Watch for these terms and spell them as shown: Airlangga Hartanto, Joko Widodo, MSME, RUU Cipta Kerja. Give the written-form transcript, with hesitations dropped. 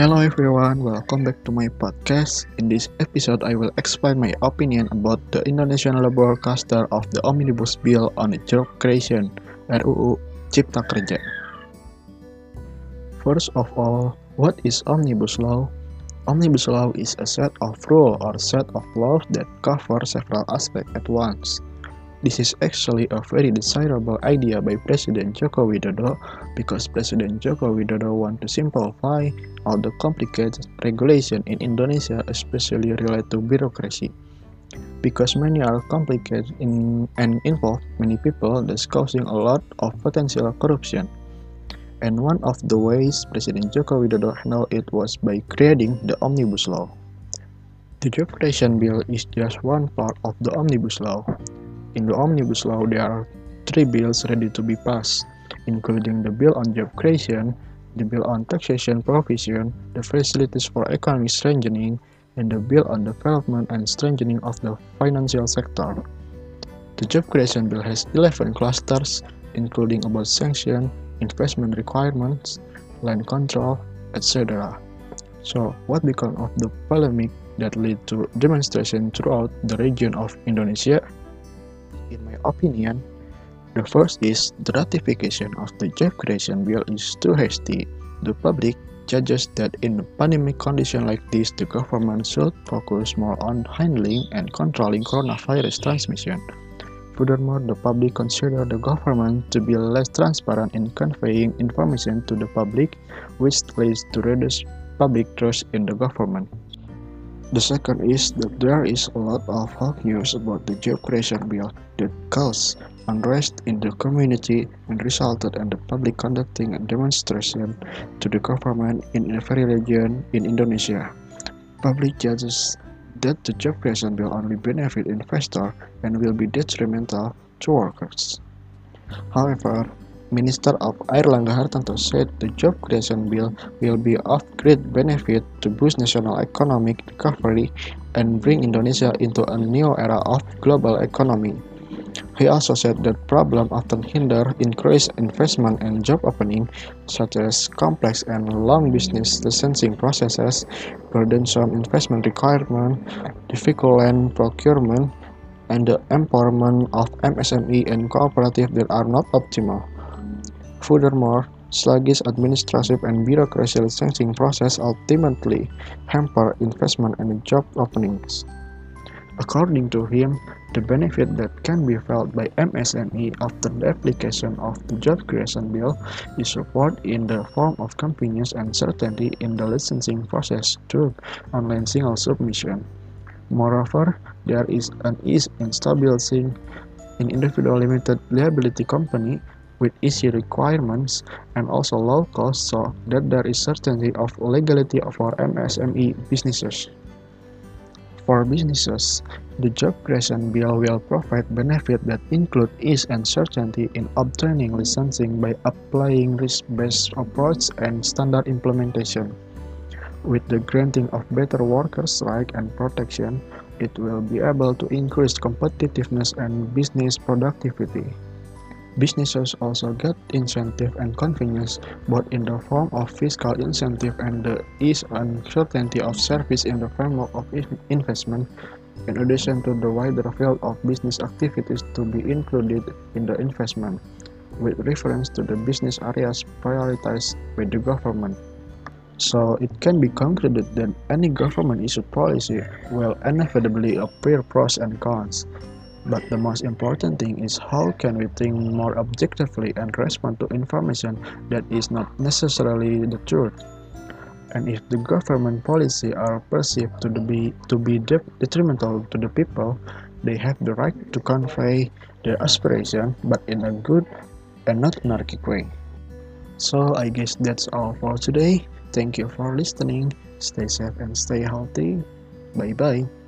Hello everyone, welcome back to my podcast. In this episode, I will explain my opinion about the international broadcaster of the Omnibus Bill on Job Creation, RUU Cipta Kerja. First of all, what is Omnibus Law? Omnibus Law is a set of rules or set of laws that cover several aspects at once. This is actually a very desirable idea by President Joko Widodo because President Joko Widodo wants to simplify all the complicated regulation in Indonesia, especially related to bureaucracy. Because many are complicated and involve many people, that's causing a lot of potential corruption. And one of the ways President Joko Widodo handled it was by creating the Omnibus Law. The Job Creation Bill is just one part of the Omnibus Law. In the Omnibus Law, there are three bills ready to be passed, including the Bill on Job Creation, the Bill on Taxation Provision, the Facilities for Economic Strengthening, and the Bill on Development and Strengthening of the Financial Sector. The Job Creation Bill has 11 clusters, including about sanction, investment requirements, land control, etc. So, what became of the polemic that led to demonstration throughout the region of Indonesia? In my opinion, the first is the ratification of the Job Creation Bill is too hasty. The public judges that in a pandemic condition like this, the government should focus more on handling and controlling coronavirus transmission. Furthermore, the public consider the government to be less transparent in conveying information to the public, which leads to reduced public trust in the government. The second is that there is a lot of hot news about the Job Creation Bill that caused unrest in the community and resulted in the public conducting a demonstration to the government in every region in Indonesia. Public judges that the Job Creation Bill only benefit investors and will be detrimental to workers. However, Minister of Airlangga Hartanto said the Job Creation Bill will be of great benefit to boost national economic recovery and bring Indonesia into a new era of global economy. He also said that problems often hinder increased investment and job opening, such as complex and long business licensing processes, burdensome investment requirements, difficult land procurement, and the empowerment of MSME and cooperatives that are not optimal. Furthermore, sluggish administrative and bureaucratic licensing process ultimately hamper investment and job openings. According to him, the benefit that can be felt by MSME after the application of the Job Creation Bill is support in the form of convenience and certainty in the licensing process through online single submission. Moreover, there is an ease and stability in individual limited liability company with easy requirements and also low cost, so that there is certainty of legality for MSME businesses. For businesses, the Job Creation Bill will provide benefits that include ease and certainty in obtaining licensing by applying risk-based approach and standard implementation. With the granting of better workers' rights and protection, it will be able to increase competitiveness and business productivity. Businesses also get incentive and convenience, both in the form of fiscal incentive and the ease and certainty of service in the framework of investment, in addition to the wider field of business activities to be included in the investment, with reference to the business areas prioritized by the government. So, it can be concluded that any government-issued policy will inevitably appear pros and cons. But the most important thing is how can we think more objectively and respond to information that is not necessarily the truth. And if the government policy are perceived to be detrimental to the people, they have the right to convey their aspiration, but in a good and not anarchic way. So I guess that's all for today. Thank you for listening. Stay safe and stay healthy. Bye bye.